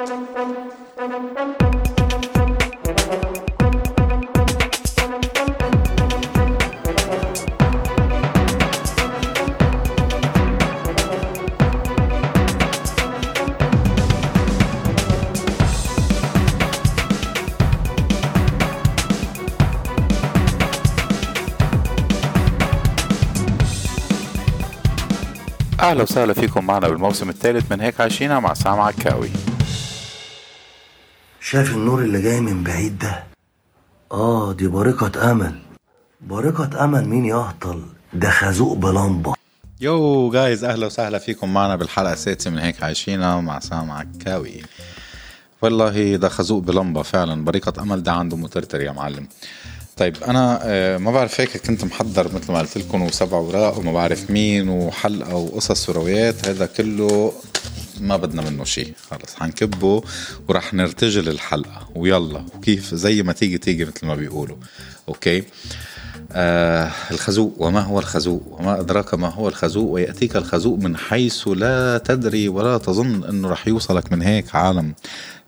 أهلا وسهلا فيكم معنا بالموسم الثالث من هيك عايشينها مع سامع عكاوي. شايف النور اللي جاي من بعيد ده؟ دي بارقة أمل. بارقة أمل مين يهطل؟ ده خازوق بلمبة. يو جايز، أهلا وسهلا فيكم معنا بالحلقة السادسة من هيك عايشينها مع سامع عكاوي. والله ده خازوق بلمبة فعلا، بارقة أمل ده عنده مترتر يا معلم. طيب أنا ما بعرف هيك كنت محضر مثل ما قلت لكم، وسبع وراء وما بعرف مين وحلقة وقصص وروايات، هذا كله ما بدنا منه شيء خلص، هنكبه وراح نرتجل الحلقة ويلا وكيف زي ما تيجي مثل ما بيقولوا. أوكي، الخازوق. وما هو الخازوق؟ وما أدراك ما هو الخازوق؟ ويأتيك الخازوق من حيث لا تدري ولا تظن أنه راح يوصلك. من هيك عالم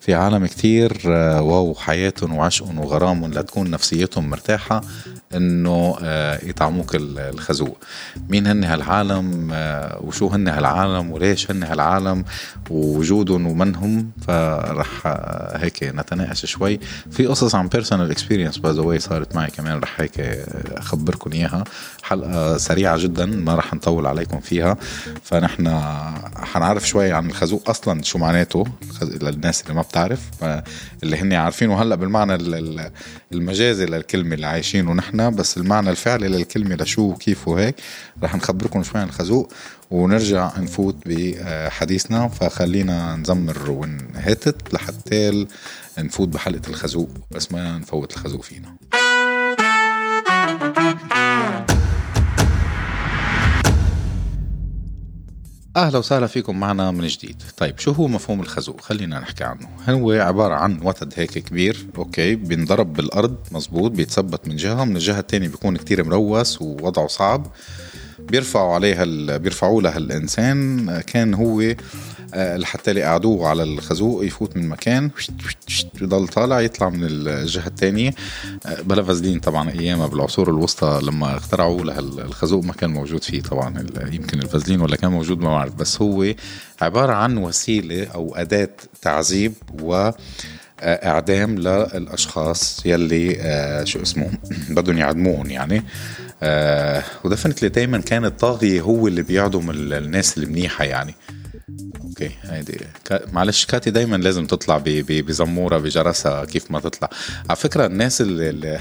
في عالم كتير، وهو حياة وعشق وغرام، لا تكون نفسيتهم مرتاحة انه يطعموك الخازوق. مين هن هالعالم وشو هن هالعالم وليش هن هالعالم ووجودهم ومنهم؟ فرح هيك نتناقش شوي في قصص عن بيرسونال اكسبيرينس باي ذا واي صارت معي كمان، رح هيك اخبركم اياها. حلقة سريعة جدا ما رح نطول عليكم فيها، فنحن هنعرف شوي عن الخازوق اصلا شو معناته للناس اللي ما بتعرف، اللي هن عارفينه هلا بالمعنى المجازي للكلمة اللي عايشينه نحن، بس المعنى الفعلي للكلمة لشو وكيف وهيك رح نخبركم شوي عن الخازوق ونرجع نفوت بحديثنا. فخلينا نزمر ونهتت لحتى نفوت بحلقة الخازوق، بس ما نفوت الخازوق فينا. أهلا وسهلا فيكم معنا من جديد. طيب شو هو مفهوم الخازوق؟ خلينا نحكي عنه. هو عبارة عن وتد هيك كبير، أوكي، بينضرب بالأرض، مزبوط، بيتثبت من جهة، من الجهة التانية بيكون كتير مروس ووضعه صعب، بيرفعوا لها الإنسان. كان هو لحتى لقعدوه على الخازوق يفوت من مكان، يضل طالع يطلع من الجهة التانية. بلا فازلين طبعا، أيامها بالعصور الوسطى لما اخترعوا لها الخازوق ما كان موجود فيه طبعا يمكن الفازلين، ولا كان موجود ما أعرف، بس هو عبارة عن وسيلة أو أداة تعذيب وإعدام للأشخاص يلي شو اسمهم بدهم يعدموهم يعني. ودفنت لي دايما كان الطاغي هو اللي بيعدم الناس المنيحة يعني. اوكي هيدي معلش كاتي دايما لازم تطلع بزموره بجرسه كيف ما تطلع. على فكره الناس اللي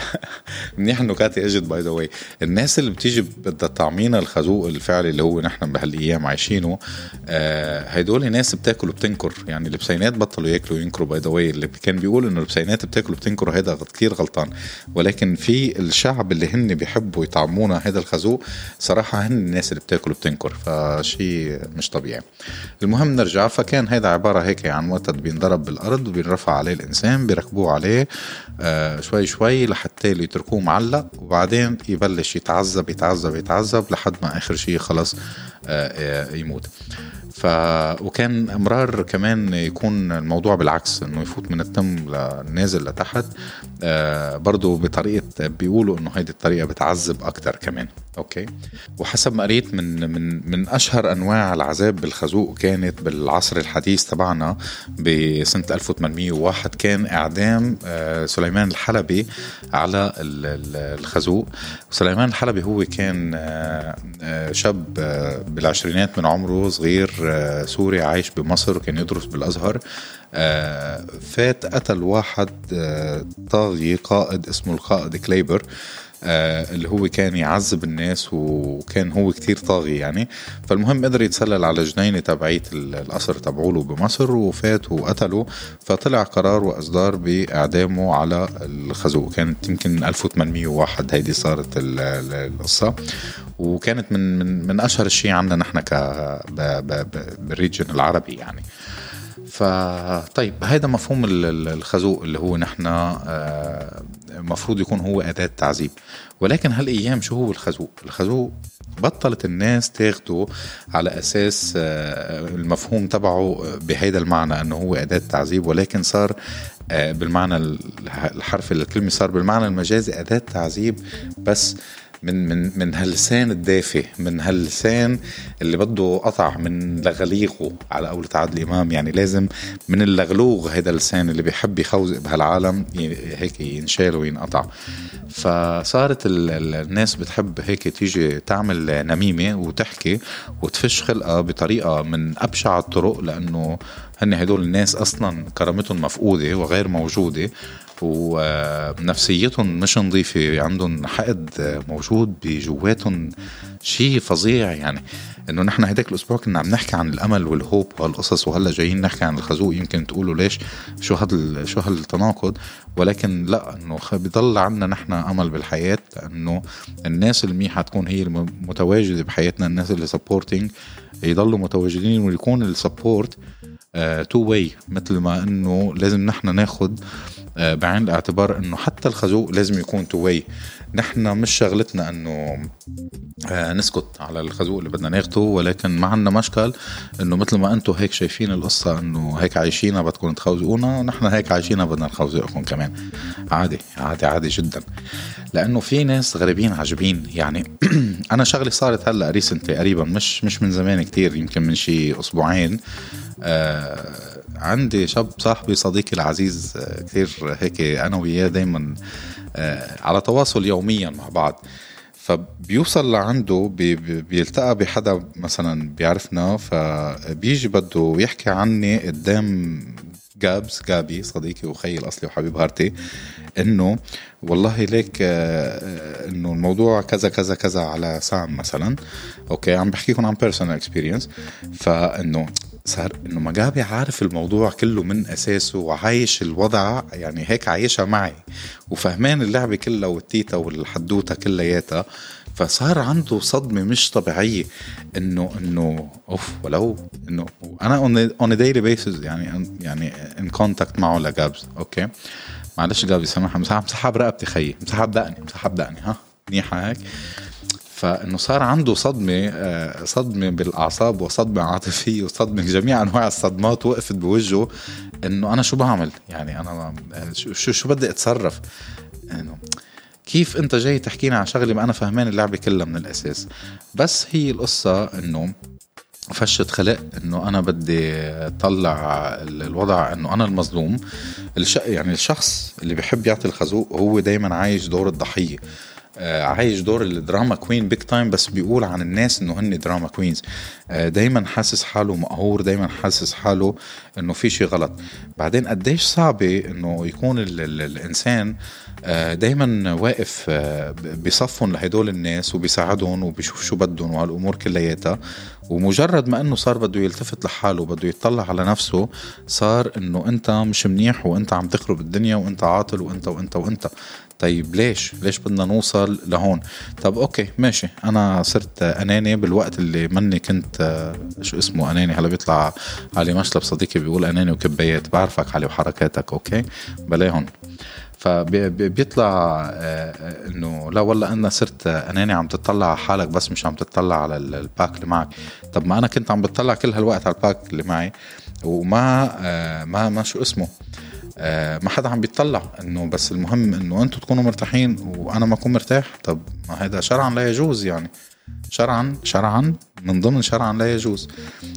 منيح انه كاتي اجت باي ذا واي، الناس اللي بتيجي بدها تعمينا الخازوق الفعلي اللي هو نحن بهالايام عايشينه، هيدول الناس بتاكل وبتنكر يعني. البسينات بطلوا ياكلوا وينكروا باي ذا واي، اللي كان بيقول انه البسينات بتاكل وبتنكر هذا كثير غلطان. ولكن في الشعب اللي هن بيحبوا يطعمونا هذا الخازوق صراحه هن الناس اللي بتاكل وبتنكر، فشيء مش طبيعي. المهم نرجع. فكان هيدا عبارة هيك عن وتد بينضرب بالأرض وبينرفع عليه الإنسان، بيركبوه عليه شوي شوي لحتى يتركوه معلق، وبعدين يبلش يتعذب لحد ما آخر شيء خلص يموت. وكان امرار كمان يكون الموضوع بالعكس، انه يفوت من التم لنازل لتحت، برضو بطريقه بيقولوا انه هيدي الطريقه بتعذب اكتر كمان. اوكي، وحسب ما قريت من اشهر انواع العذاب بالخازوق كانت بالعصر الحديث تبعنا بسنه 1801 كان اعدام سليمان الحلبي على الخازوق. سليمان الحلبي هو كان شاب بالعشرينات من عمره، صغير سوري عايش بمصر وكان يدرس بالأزهر. فات قتل واحد طاغي قائد اسمه القائد كليبر، اللي هو كان يعذب الناس وكان هو كتير طاغي يعني. فالمهم قدر يتسلل على جنينة تبعية القصر تبعوله بمصر، وفات وقتله. فطلع قرار وإصدار بإعدامه على الخازوق. كانت يمكن 1801 هيدي صارت القصة، وكانت من أشهر الشيء عندنا نحن بالريجن العربي يعني. فطيب هيدا مفهوم الخازوق اللي هو نحن مفروض يكون هو أداة تعذيب. ولكن هالأيام شو هو الخازوق؟ الخازوق بطلت الناس تاخده على أساس المفهوم تبعه بهذا المعنى أنه هو أداة تعذيب، ولكن صار بالمعنى الحرفي للكلمة، صار بالمعنى المجازي أداة تعذيب، بس من هاللسان الدافئ، من هاللسان اللي بده قطع من لغليغه على قولة عادل إمام. يعني لازم من اللغلوغ هذا اللسان اللي بيحب يخوزق بهالعالم هيك ينشال وينقطع. فصارت الناس بتحب هيك تيجي تعمل نميمة وتحكي وتفش خلقة بطريقة من أبشع الطرق، لأنه هن هدول الناس أصلا كرامتهم مفقودة وغير موجودة ونفسيتهم مش نظيفة، عندهم حقد موجود بجواتهم شيء فظيع. يعني انه نحن هيداك الاسبوع كنا عم نحكي عن الامل والهوب وهالقصص، وهلا جايين نحكي عن الخازوق. يمكن تقولوا ليش شو هالتناقض، ولكن لا، انه بيضل عندنا نحن امل بالحياة، لانه الناس الميحة تكون هي المتواجدة بحياتنا، الناس اللي سبورتينج يضلوا متواجدين، ويكون السبورت تو واي، مثل ما انه لازم نحن ناخد بعين الاعتبار انه حتى الخازوق لازم يكون تو واي. نحن مش شغلتنا انه نسكت على الخازوق اللي بدنا ناخده، ولكن معنا مشكل انه مثل ما انتم هيك شايفين القصة انه هيك عايشينا بدكم تخوزقونا، نحن هيك عايشينا بدنا نخوزقكم كمان. عادي عادي عادي جدا، لانه في ناس غريبين عجبين. يعني انا شغلي صارت هلا ريسنتلي قريبا، مش من زمان كتير، يمكن من شي اسبوعين. عندي شاب صاحبي صديقي العزيز، كتير هيك أنا وياه دايما على تواصل يوميا مع بعض. فبيوصل لعنده بيلتقى بحدا مثلا بيعرفنا، فبيجي بده يحكي عني قدام جابي صديقي وخي الأصلي وحبيب هارتي، إنه والله ليك إنه الموضوع كذا كذا كذا على سام مثلا. أوكي، عم بحكيكم عن personal experience. فإنه صار إنه ما جابي عارف الموضوع كله من أساسه، وعايش الوضع يعني هيك عايشها معي، وفهمان اللعبة كلها والتيتا والحدوتة كلياتها. فصار عنده صدمة مش طبيعية، إنه أوف، ولو إنه أنا on a daily basis يعني in contact معه لجابز. أوكي، معلش جابي سامحها، مسحب رقبتي خيي، مسحب دقني ها منيحة هيك. فإنه صار عنده صدمة بالأعصاب، وصدمة عاطفية، وصدمة جميع أنواع الصدمات وقفت بوجهه. إنه أنا شو بعمل؟ يعني أنا شو بدي أتصرف؟ إنه كيف أنت جاي تحكينا عن شغلي ما أنا فهمان اللعبة كلها من الأساس. بس هي القصة إنه فشت خلق، إنه أنا بدي طلع الوضع إنه أنا المظلوم. يعني الشخص اللي بيحب يعطي الخازوق هو دايما عايش دور الضحية، عايش دور الدراما كوين بيك تايم، بس بيقول عن الناس انه هن دراما كوينز. دايما حاسس حاله مقهور، دايما حاسس حاله انه في شيء غلط. بعدين قديش صعبه انه يكون الانسان دايما واقف بصفهم لهدول الناس وبيساعدهم وبيشوف شو بدهم وهالامور كلياتها، ومجرد ما انه صار بده يلتفت لحاله وبده يتطلع على نفسه، صار انه انت مش منيح وانت عم تخرب الدنيا وانت عاطل وانت وانت وانت. طيب ليش بدنا نوصل لهون؟ طب اوكي ماشي، انا صرت اناني بالوقت اللي مني كنت شو اسمه اناني. هلا بيطلع علي مشلب صديقي بيقول اناني وكبيات، بعرفك علي وحركاتك، اوكي بلاهم. فبيطلع انه لا والله انا صرت اناني، عم تتطلع على حالك بس مش عم تتطلع على الباك اللي معك. طب ما انا كنت عم بتطلع كل هالوقت على الباك اللي معي، وما ما ما شو اسمه ما حدا عم بيتطلع، انه بس المهم انه انتوا تكونوا مرتاحين وانا ما اكون مرتاح. طب ما هذا شرعا لا يجوز، يعني شرعا من ضمن شرعا لا يجوز.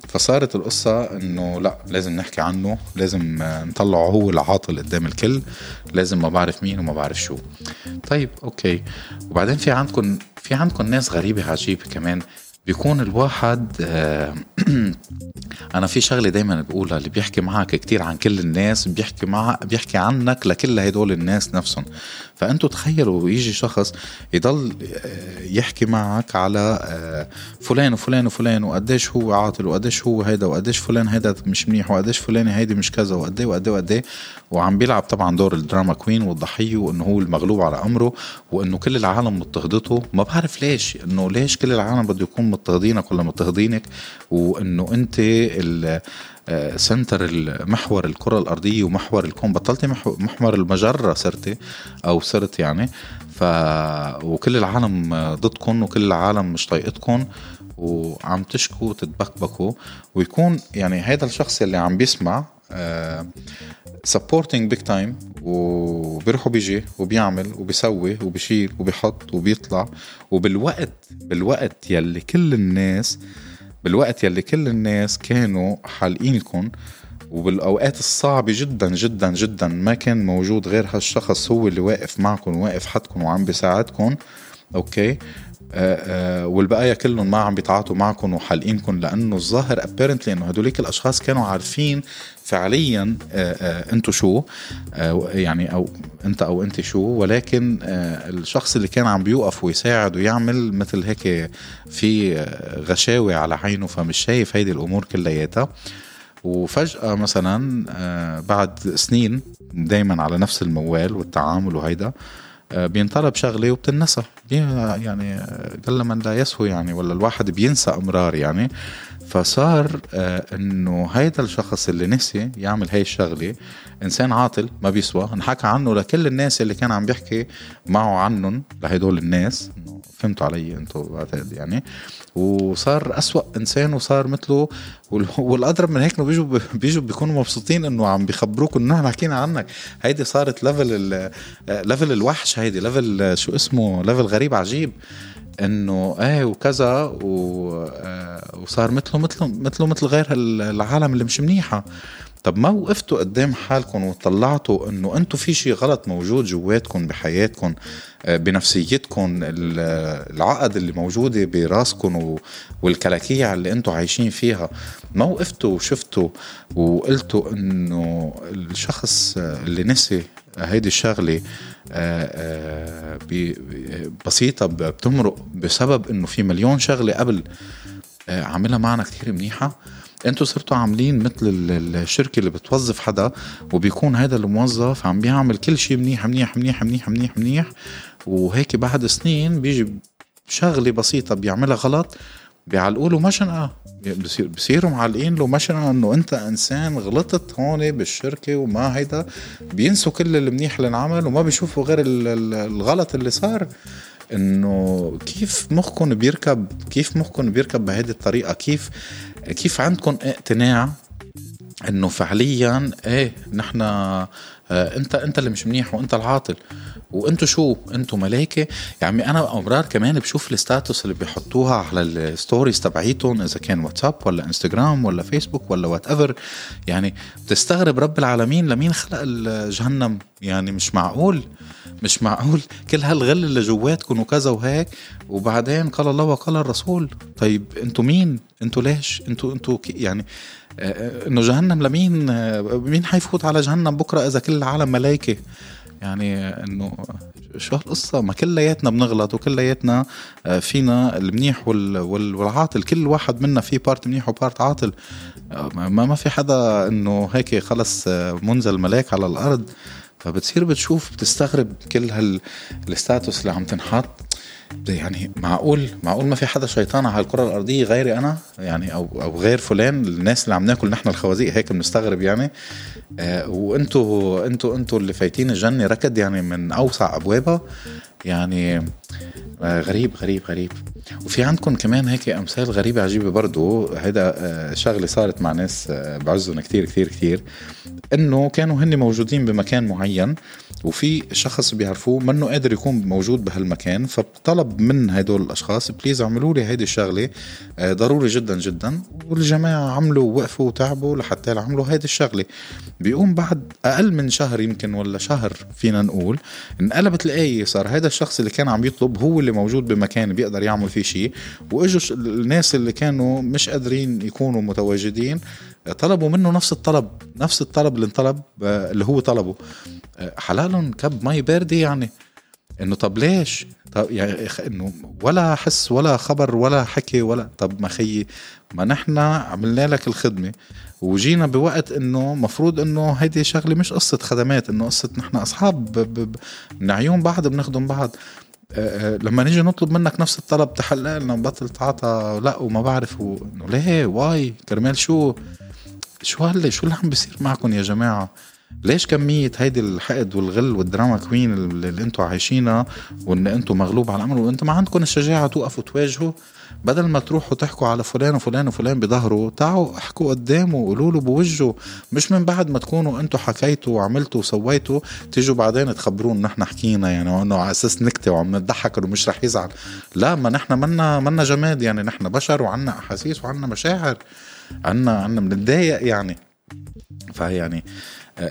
فصارت القصة انه لا، لازم نحكي عنه، لازم نطلعه هو العاطل قدام الكل، لازم ما بعرف مين وما بعرف شو. طيب اوكي. وبعدين في عندكم ناس غريبة عجيبة كمان. بيكون الواحد أنا في شغلة دايما بقولها، اللي بيحكي معك كتير عن كل الناس بيحكي عنك لكل هيدول الناس نفسهم. فأنتوا تخيلوا يجي شخص يضل يحكي معك على فلان وفلان وفلان، وقديش هو عاطل، وقديش هو هيدا، وقديش فلان هيدا مش منيح، وقديش فلان هيدي مش كذا، وقديه، وعم بيلعب طبعا دور الدراما كوين والضحية، وأنه هو المغلوب على أمره، وأنه كل العالم مضطهدته. ما بعرف ليش كل العالم بده يكون مضطهدينك ولا مضطهدينك، وأنه أنت سنتر محور الكرة الأرضية ومحور الكون، بطلت محور المجرة صرت يعني. وكل العالم ضدكم وكل العالم مش طايقتكم وعم تشكوا وتتبكبكوا، ويكون يعني هيدا الشخص اللي عم بيسمع supporting big time، وبيروح وبيجي وبيعمل وبيسوي وبيشيل وبيحط وبيطلع، وبالوقت يلي كل الناس كانوا حالقينكم، وبالأوقات الصعبة جدا جدا جدا ما كان موجود غير هالشخص هو اللي واقف معكم واقف حدكم وعم بيساعدكم. أوكي، والبقايا كلهم ما عم بيتعاطوا معكم وحالقينكم، لأنه الظاهر apparently أنه هدوليك الأشخاص كانوا عارفين فعليا أنتوا شو، يعني أو أنت أو أنت شو، ولكن الشخص اللي كان عم بيوقف ويساعد ويعمل مثل هيك في غشاوي على عينه، فمش شايف هيدي الأمور كلياتها. وفجأة مثلا بعد سنين دايما على نفس الموال والتعامل وهيدا بينطلب شغله وبتنسى، يعني قل من لا يسهو يعني، ولا الواحد بينسى أمرار يعني. فصار إنه هيدا الشخص اللي نسي يعمل هاي الشغله إنسان عاطل ما بيسوى، نحكى عنه لكل الناس اللي كان عم بيحكي معه عنهم لهيدول الناس، فهمتوا علي أنتوا بعتقد يعني، وصار أسوأ إنسان وصار مثله. والأضرب من هيك إنه بيجوا بيكونوا مبسوطين إنه عم بيخبروك إنه نحن حكينا عنك. هيدي صارت ليفل الوحش، هيدي ليفل شو اسمه، ليفل غريب عجيب، إنه وكذا وصار مثله مثل غير العالم اللي مش منيحة. طب ما وقفتوا قدام حالكم وطلعتوا انه انتوا في شيء غلط موجود جواتكم، بحياتكم، بنفسيتكم، العقد اللي موجودة براسكم والكلاكيع اللي انتوا عايشين فيها. ما وقفتوا وشفتوا وقلتوا انه الشخص اللي نسي هيدي الشغلة بسيطة بتمرق بسبب انه في مليون شغلة قبل عاملها معنا كتير منيحة. انتوا صرتوا عاملين مثل الشركة اللي بتوظف حدا وبيكون هذا الموظف عم بيعمل كل شيء منيح منيح منيح منيح منيح منيح، وهيك بعد سنين بيجي شغلة بسيطة بيعملها غلط بيعلقوا له مشنقة، بصيروا معلقين له مشنقة انه انت انسان غلطت هون بالشركة وما هيدا. بينسوا كل المنيح اللي انعمل وما بيشوفوا غير الغلط اللي صار. انه كيف مخكم بيركب بهذه الطريقة؟ كيف عندكم اقتناع انه فعليا نحن انت اللي مش منيح وانت العاطل وانتوا شو، انتوا ملايكه يا عمي. انا امرار كمان بشوف الستاتوس اللي بيحطوها على الستوريز تبعيتهم، اذا كان واتساب ولا انستغرام ولا فيسبوك ولا وات ايفر، يعني بتستغرب رب العالمين لمين خلق الجهنم، يعني مش معقول كل هالغل اللي جواتكم وكذا وهيك. وبعدين قال الله وقال الرسول، طيب انتوا مين، انتوا ليش، انتوا يعني انه جهنم لمين، مين حيفوت على جهنم بكره اذا كل العالم ملائكه؟ يعني انه شو هالقصه، ما كلياتنا بنغلط وكلياتنا فينا المنيح والعاطل، كل واحد منا فيه بارت منيح وبارت عاطل. ما في حدا انه هيك خلص منزل ملاك على الارض. فبتصير بتشوف بتستغرب كل هالستاتوس اللي عم تنحط، يعني معقول ما في حدا شيطان على الكرة الأرضية غيري أنا يعني، أو غير فلان، الناس اللي عم ناكل نحن الخوازيق هيك بنستغرب يعني. وانتو اللي فايتين الجنة ركض يعني من أوسع أبوابها يعني. غريب. وفي عندكم كمان هيك أمثال غريبة عجيبة برضو. هيدا شغلة صارت مع ناس بعزهم كتير كتير كتير، إنه كانوا هن موجودين بمكان معين وفي شخص بيعرفوه منه قادر يكون موجود بهالمكان، فطلب من هيدول الأشخاص بليز عملوا لي هيدي الشغلة ضروري جدا جدا، والجماعة عملوا وقفوا وتعبوا لحتى عملوا هيدي الشغلة. بيقوم بعد أقل من شهر يمكن ولا شهر فينا نقول انقلبت الآية، صار هيدا الشخص اللي كان عم يطلب هو اللي موجود بمكان بيقدر يعمل فيه شيء، واجوا الناس اللي كانوا مش قادرين يكونوا متواجدين طلبوا منه نفس الطلب اللي انطلب اللي هو طلبه. حلالهم كب مي باردة يعني، انه طب ليش، طب يعني انه ولا حس ولا خبر ولا حكي ولا طب ما نحن عملنا لك الخدمة وجينا بوقت انه مفروض انه هيدي شغلة مش قصة خدمات، انه قصة نحن اصحاب من عيون بعض بنخدم بعض. لما نيجي نطلب منك نفس الطلب تحقق لنا بطل تعاطى لا وما بعرف انه ليه واي كرمال شو اللي عم بيصير معكم يا جماعه؟ ليش كميه هيدي الحقد والغل والدراما كوين اللي انتوا عايشينها وان انتوا مغلوب على الامر وانتوا ما عندكم الشجاعه توقفوا تواجهوا؟ بدل ما تروحوا تحكوا على فلان وفلان وفلان بظهره، تعوا احكوا قدامه وقولوا له بوجهه، مش من بعد ما تكونوا انتوا حكيتوا وعملتوا وسويتوا تيجوا بعدين تخبرون نحن حكينا يعني وانه على اساس نكته وعم نضحك ومش رح يزعل. لا، ما نحن منا جماد يعني، نحن بشر وعنا احاسيس وعنا مشاعر، عنا بنتضايق يعني. فيعني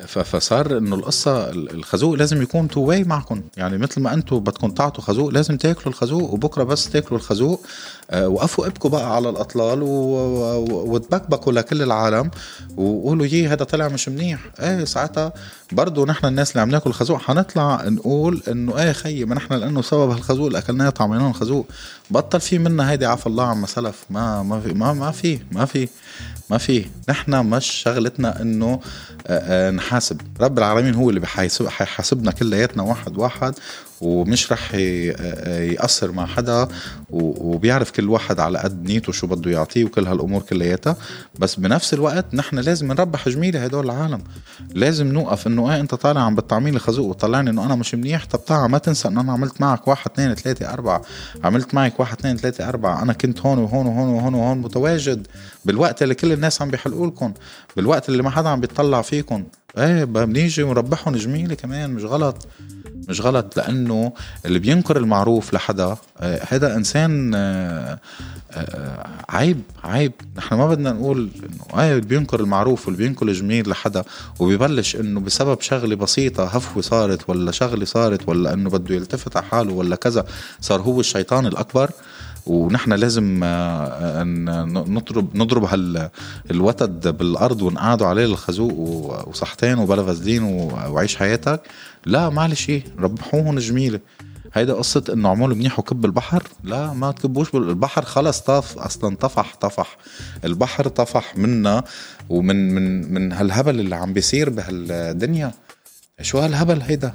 فصار انه القصه الخازوق لازم يكون تو واي معكم، يعني مثل ما انتم بدكم تعطوا خازوق لازم تاكلوا الخازوق، وبكره بس تاكلوا الخازوق وقفوا ابكوا بقى على الاطلال وتبكبكوا لكل العالم وقولوا ايه هذا طلع مش منيح. ايه ساعتها برضو نحن الناس اللي عم ناكل الخازوق حنطلع نقول انه ايه خي ما نحن لانه سبب هالخازوق اللي اكلناه طعميناه الخازوق، بطل في منا هيدي عفى الله عما سلف. ما في نحن مش شغلتنا انه نحاسب، رب العالمين هو اللي بيحاسبنا كلياتنا واحد واحد، ومش رح يقصر مع حدا، وبيعرف كل واحد على قد نيته شو بده يعطيه وكل هالامور كلياتها. بس بنفس الوقت نحن لازم نربح جميله هدول العالم، لازم نوقف انه انت طالع عم بتطعمين الخازوق وطلعني انه انا مش منيح، طب طالع ما تنسى انه انا عملت معك 1 2 3 4، عملت معك 1 2 3 4، انا كنت هون وهون وهون وهون وهون متواجد بالوقت اللي كل الناس عم بيحلقوا لكم، بالوقت اللي ما حدا عم بيطلع فيكم. ايه بنيجي ونربحهم جميله كمان، مش غلط لانه اللي بينكر المعروف لحدا هذا انسان عيب. نحن ما بدنا نقول انه اللي بينكر المعروف واللي بينكر الجميل لحدا وبيبلش انه بسبب شغله بسيطه هفوه صارت ولا شغله صارت ولا انه بده يلتفت على حاله ولا كذا صار هو الشيطان الاكبر، ونحن لازم نضرب هالوتد بالارض ونقعدوا عليه الخازوق وصحتين وبلا فازلين وعيش حياتك. لا معلش، ايه ربحوهم جميله. هيدا قصه انه عمول منيح وكب البحر، لا ما تكبوش بالبحر، خلص طاف اصلا، طفح البحر، طفح منا ومن من من هالهبل اللي عم بيصير بهالدنيا. شو هالهبل هيدا؟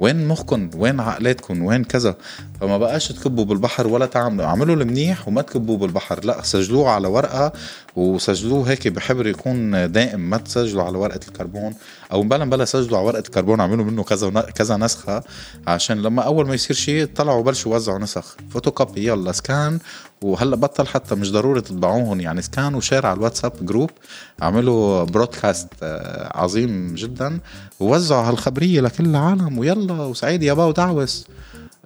وين مخكن؟ وين عقلاتكن؟ وين كذا؟ فما بقاش تكبوا بالبحر ولا تعملوا، عملوا المنيح وما تكبوا بالبحر، لا سجلوه على ورقة وسجلوه هيك بحبر يكون دائم، ما تسجلوا على ورقة الكربون او بلا سجلوا على ورقة الكربون، عملوا منه كذا نسخة عشان لما اول ما يصير شيء طلعوا بلشوا وزعوا نسخ فوتوكوبي يلا سكان. وهلا بطل حتى مش ضروري تطبعوهم، يعني سكانوا شير على الواتساب جروب، عملوا برودكاست عظيم جدا ووزعوا هالخبريه لكل العالم، ويلا وسعيد يابا ودعوس.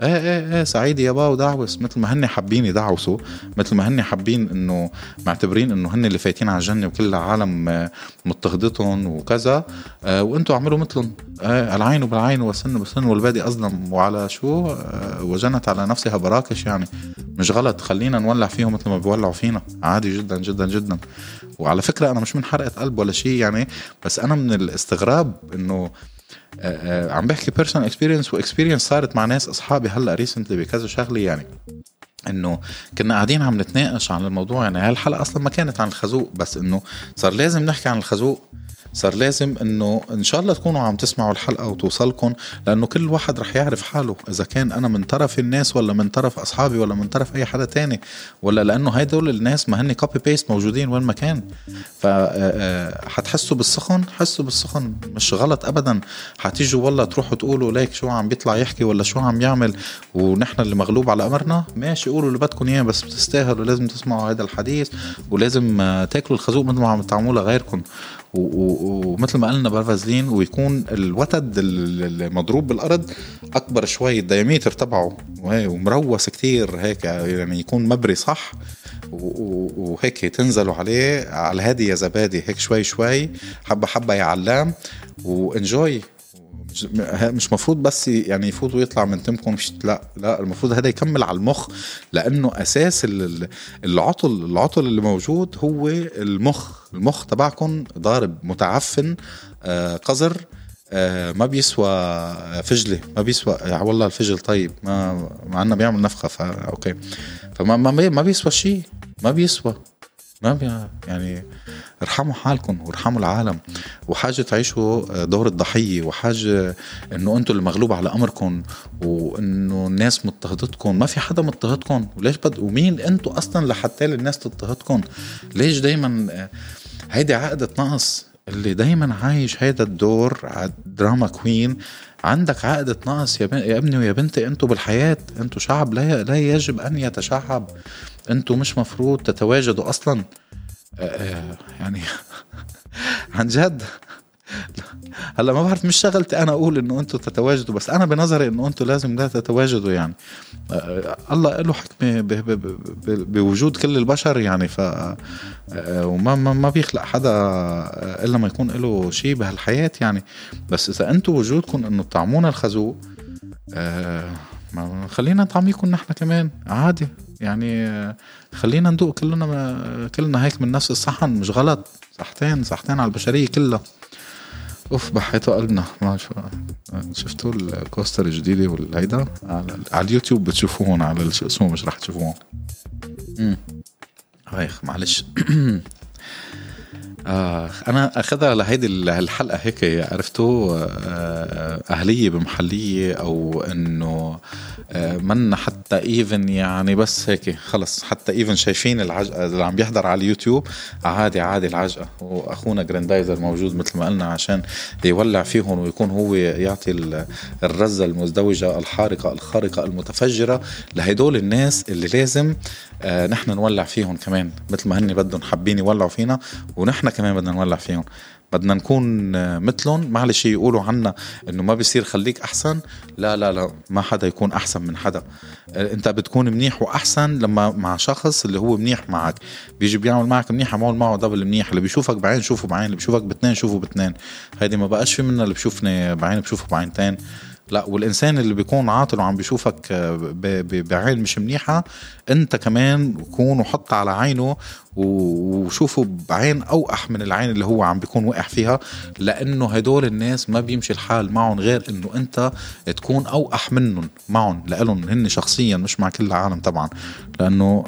ايه سعيد يابا ودعوس، مثل ما هن حابين يدعوسوا، مثل ما هن حابين انه معتبرين انه هن اللي فايتين على الجنه وكل العالم مضطهدتهم وكذا، وانتوا عملوا مثلهم. العين بالعين والسن بالسن والبادي اظلم، وعلى شو وجنت على نفسها براكش. يعني مش غلط، خلينا نولع فيهم مثل ما بيولعوا فينا، عادي جدا جدا جدا. وعلى فكره انا مش من حرقه قلب ولا شيء يعني، بس انا من الاستغراب انه عم بحكي personal experience واكسبيرينس صارت مع ناس اصحابي هلا recently بكذا شغلي، يعني انه كنا قاعدين عم نتناقش عن الموضوع. يعني هالحلقه اصلا ما كانت عن الخازوق، بس انه صار لازم نحكي عن الخازوق، صار لازم انه ان شاء الله تكونوا عم تسمعوا الحلقه وتوصلكم، لانه كل واحد رح يعرف حاله اذا كان انا من طرف الناس ولا من طرف اصحابي ولا من طرف اي حدا تاني ولا، لانه هيدول الناس ما هن كوبي بيست موجودين وين ما كان. ف هتحسوا بالسخن، حسوا بالسخن، مش غلط ابدا. هتيجوا والله تروحوا تقولوا ليك شو عم بيطلع يحكي ولا شو عم يعمل ونحن اللي مغلوب على امرنا، ماشي قولوا اللي بدكم اياه، بس بتستاهلوا، لازم تسمعوا هذا الحديث ولازم تاكلوا الخازوق مثل ما عم تعملوه غيركم، ومثل ما قلنا برفازلين، ويكون الوتد المضروب بالأرض أكبر شوي، الدياميتر تبعه ومروس كتير هيك، يعني يكون مبري صح، وهيك تنزلوا عليه على هادي يا زبادي، هيك شوي شوي حبة حبة يا علام وانجوي. مش مفروض بس يعني يفوت ويطلع من تمكم، مش لا المفروض هذا يكمل على المخ، لأنه أساس العطل اللي موجود هو المخ تبعكم ضارب متعفن قذر، ما بيسوى فجلة، ما بيسوى والله الفجل طيب ما عنا بيعمل نفخة أوكي، فما ما بيسوى شيء، ما بيسوى، ما يعني ارحموا حالكم وارحموا العالم. وحاجة تعيشوا دور الضحية, وحاجة انه انتوا المغلوب على امركم, وانه الناس مضطهدتكم. ما في حدا مضطهدكم, وليش ومين انتوا اصلا لحتى الناس تضطهدكم؟ ليش دايما هيدي عقدة نقص اللي دايما عايش هيدا الدور على دراما كوين. عندك عقدة نقص يا ابني ويا بنتي, انتوا بالحياة انتوا شعب لا يجب ان يتشعب, انتوا مش مفروض تتواجدوا اصلا. يعني عن جد هلا ما بعرف, مش شغلتي انا اقول انه انتوا تتواجدوا, بس انا بنظري انه انتوا لازم لا تتواجدوا. يعني الله له حكمه بوجود كل البشر, يعني ف وما ما بيخلق حدا الا ما يكون له شيء بهالحياه يعني. بس اذا انتوا وجودكم انه طعمونا الخازوق, ما خلينا نطعميكم نحن كمان عادي يعني. خلينا ندوق كلنا هيك من نفس الصحن, مش غلط. صحتين على البشريه كلها. اوف بحيته قلبنا. ما شفتوا الكوستر الجديده والهيدا على اليوتيوب؟ بتشوفوهم على الاسم مش راح تشوفوهم. هايخ معلش. انا اخذها لهيدي الحلقه هيك, عرفتوا, اهليه بمحليه, او انه من حتى ايفن يعني, بس هيك خلص حتى ايفن. شايفين العجقه اللي عم بيحضر على اليوتيوب؟ عادي العجقه. واخونا جراندايزر موجود مثل ما قلنا عشان يولع فيهم ويكون هو يعطي الرزه المزدوجه الحارقه الخارقه المتفجره لهدول الناس اللي لازم نحن نولع فيهم كمان, مثل ما هن بدهم حابين يولعوا فينا, ونحن كمان بدنا نولع فيهم. بدنا نكون مثلهم. معلش يقولوا عنا انه ما بيصير خليك احسن. لا ما حدا يكون احسن من حدا. انت بتكون منيح واحسن لما مع شخص اللي هو منيح معك, بيجي بيعمل معك منيح عمول معه دبل منيح. اللي بيشوفك بعين شوفه بعين, اللي بيشوفك باتنين شوفه باتنين. هيدي ما بقاش في منا اللي بشوفني بعين بشوفه بعينتين. لا, والإنسان اللي بيكون عاطل وعم بيشوفك بعين مش منيحة, أنت كمان كون وحط على عينه وشوفه بعين أوقح من العين اللي هو عم بيكون وقح فيها, لأنه هدول الناس ما بيمشي الحال معهم غير أنه أنت تكون أوقح منهم معهم لألهم هن شخصيا, مش مع كل العالم طبعا, لأنه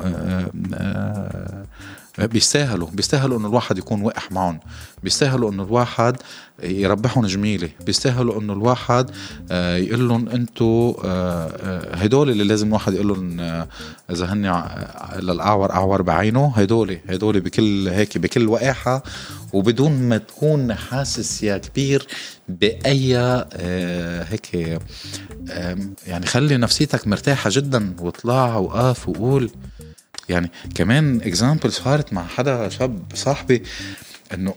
بيستاهلوا أن الواحد يكون وقح معهم, بيستاهلوا أن الواحد يربحهم جميلة, بيستاهلوا أن الواحد يقول لهم أنتوا هيدول اللي لازم الواحد يقول لهم إذا هن للأعور أعور بعينه. هيدول بكل هيك بكل وقاحة, وبدون ما تكون حاسس يا كبير بأي هيك يعني. خلي نفسيتك مرتاحة جدا, واطلع وقاف وقول. يعني كمان اكزامبل صارت مع حدا شاب صاحبي, انه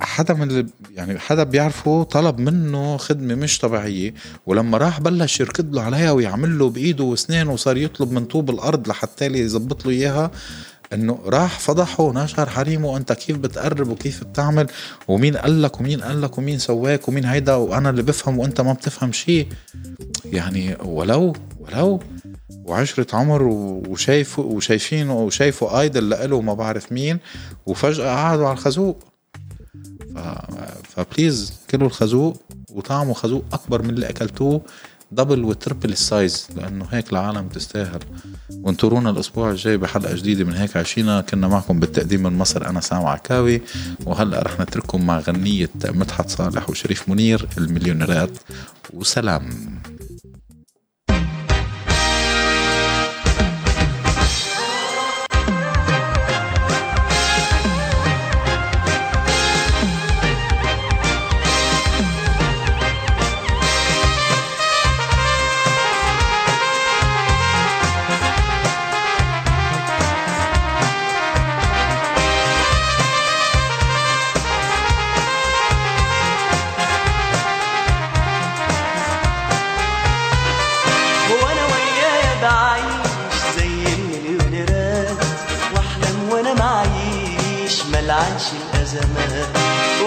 حدا من يعني حدا بيعرفه طلب منه خدمة مش طبيعية, ولما راح بلش يركض له عليها ويعمل له بايده واسنانه, وصار يطلب من طوب الارض لحتى يزبط له اياها. انه راح فضحه ونشر حريمه, انت كيف بتقرب وكيف بتعمل, ومين قالك ومين سواك ومين هيدا, وانا اللي بفهم وانت ما بتفهم شيء يعني. ولو وعشرة عمر وشايفه ايدل لقاله ما بعرف مين, وفجأة قعدوا على الخازوق. فبليز كلوا الخازوق, وطعموا خازوق اكبر من اللي اكلتوه دبل وتربل السايز, لانه هيك العالم تستاهل. وانترونا الاسبوع الجاي بحلقة جديدة من هيك عشينا. كنا معكم بالتقديم من مصر انا سام عكاوي, وهلأ رح نترككم مع غنية مدحت صالح وشريف منير المليونيرات. وسلام.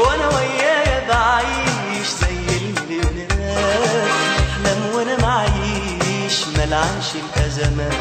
وانا وياي بعيش زي المليونيرات, احلم وانا معيش ملعنش الازمات.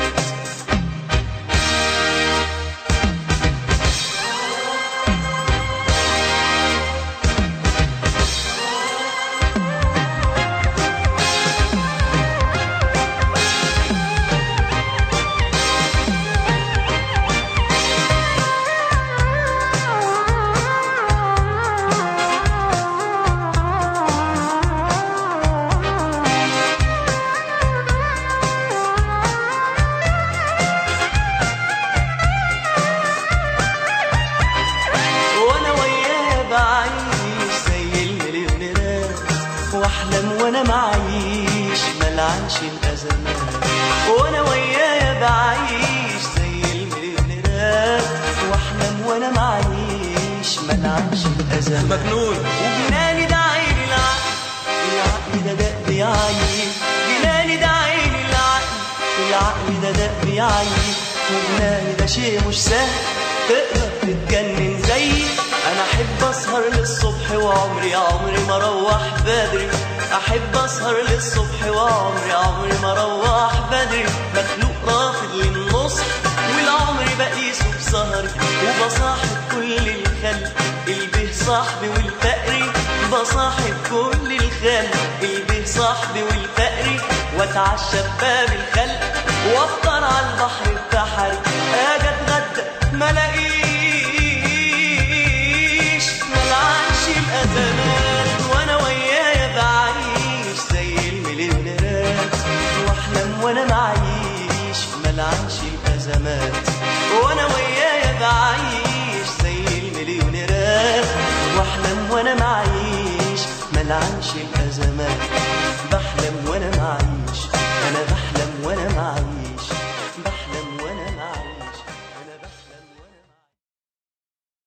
كذا عايش زي المليونيرات واحلم وانا معيش ملعبش الاذى مجنون وجناني ده عين العقل العقل ده ده بيعيب جناني ده عين العقل العقل ده ده بيعيب وجناني ده شيء مش سهل تقدر تتجنن زيي انا احب اسهر للصبح وعمري عمري ما اروح بدري احب اسهر للصبح وعمري عمري ما اروح بدري مخلوق رافض للنص والعمر بقيسه بسهري وبصاحب كل الخلق البه صاحبي والفقري بصاحب كل الخلق البه صاحبي والفقري واتعشى بباب الخلق وافطر على البحر بتاعي اجي اتغدى ما الاقيش ملعبش الازمات وانا ويايا بعيش زي المليونيرات واحلم وانا معيش ملعبش الازمات وانا ويايا بعيش زي المليونيرات واحلم وانا معيش ملعبش الازمات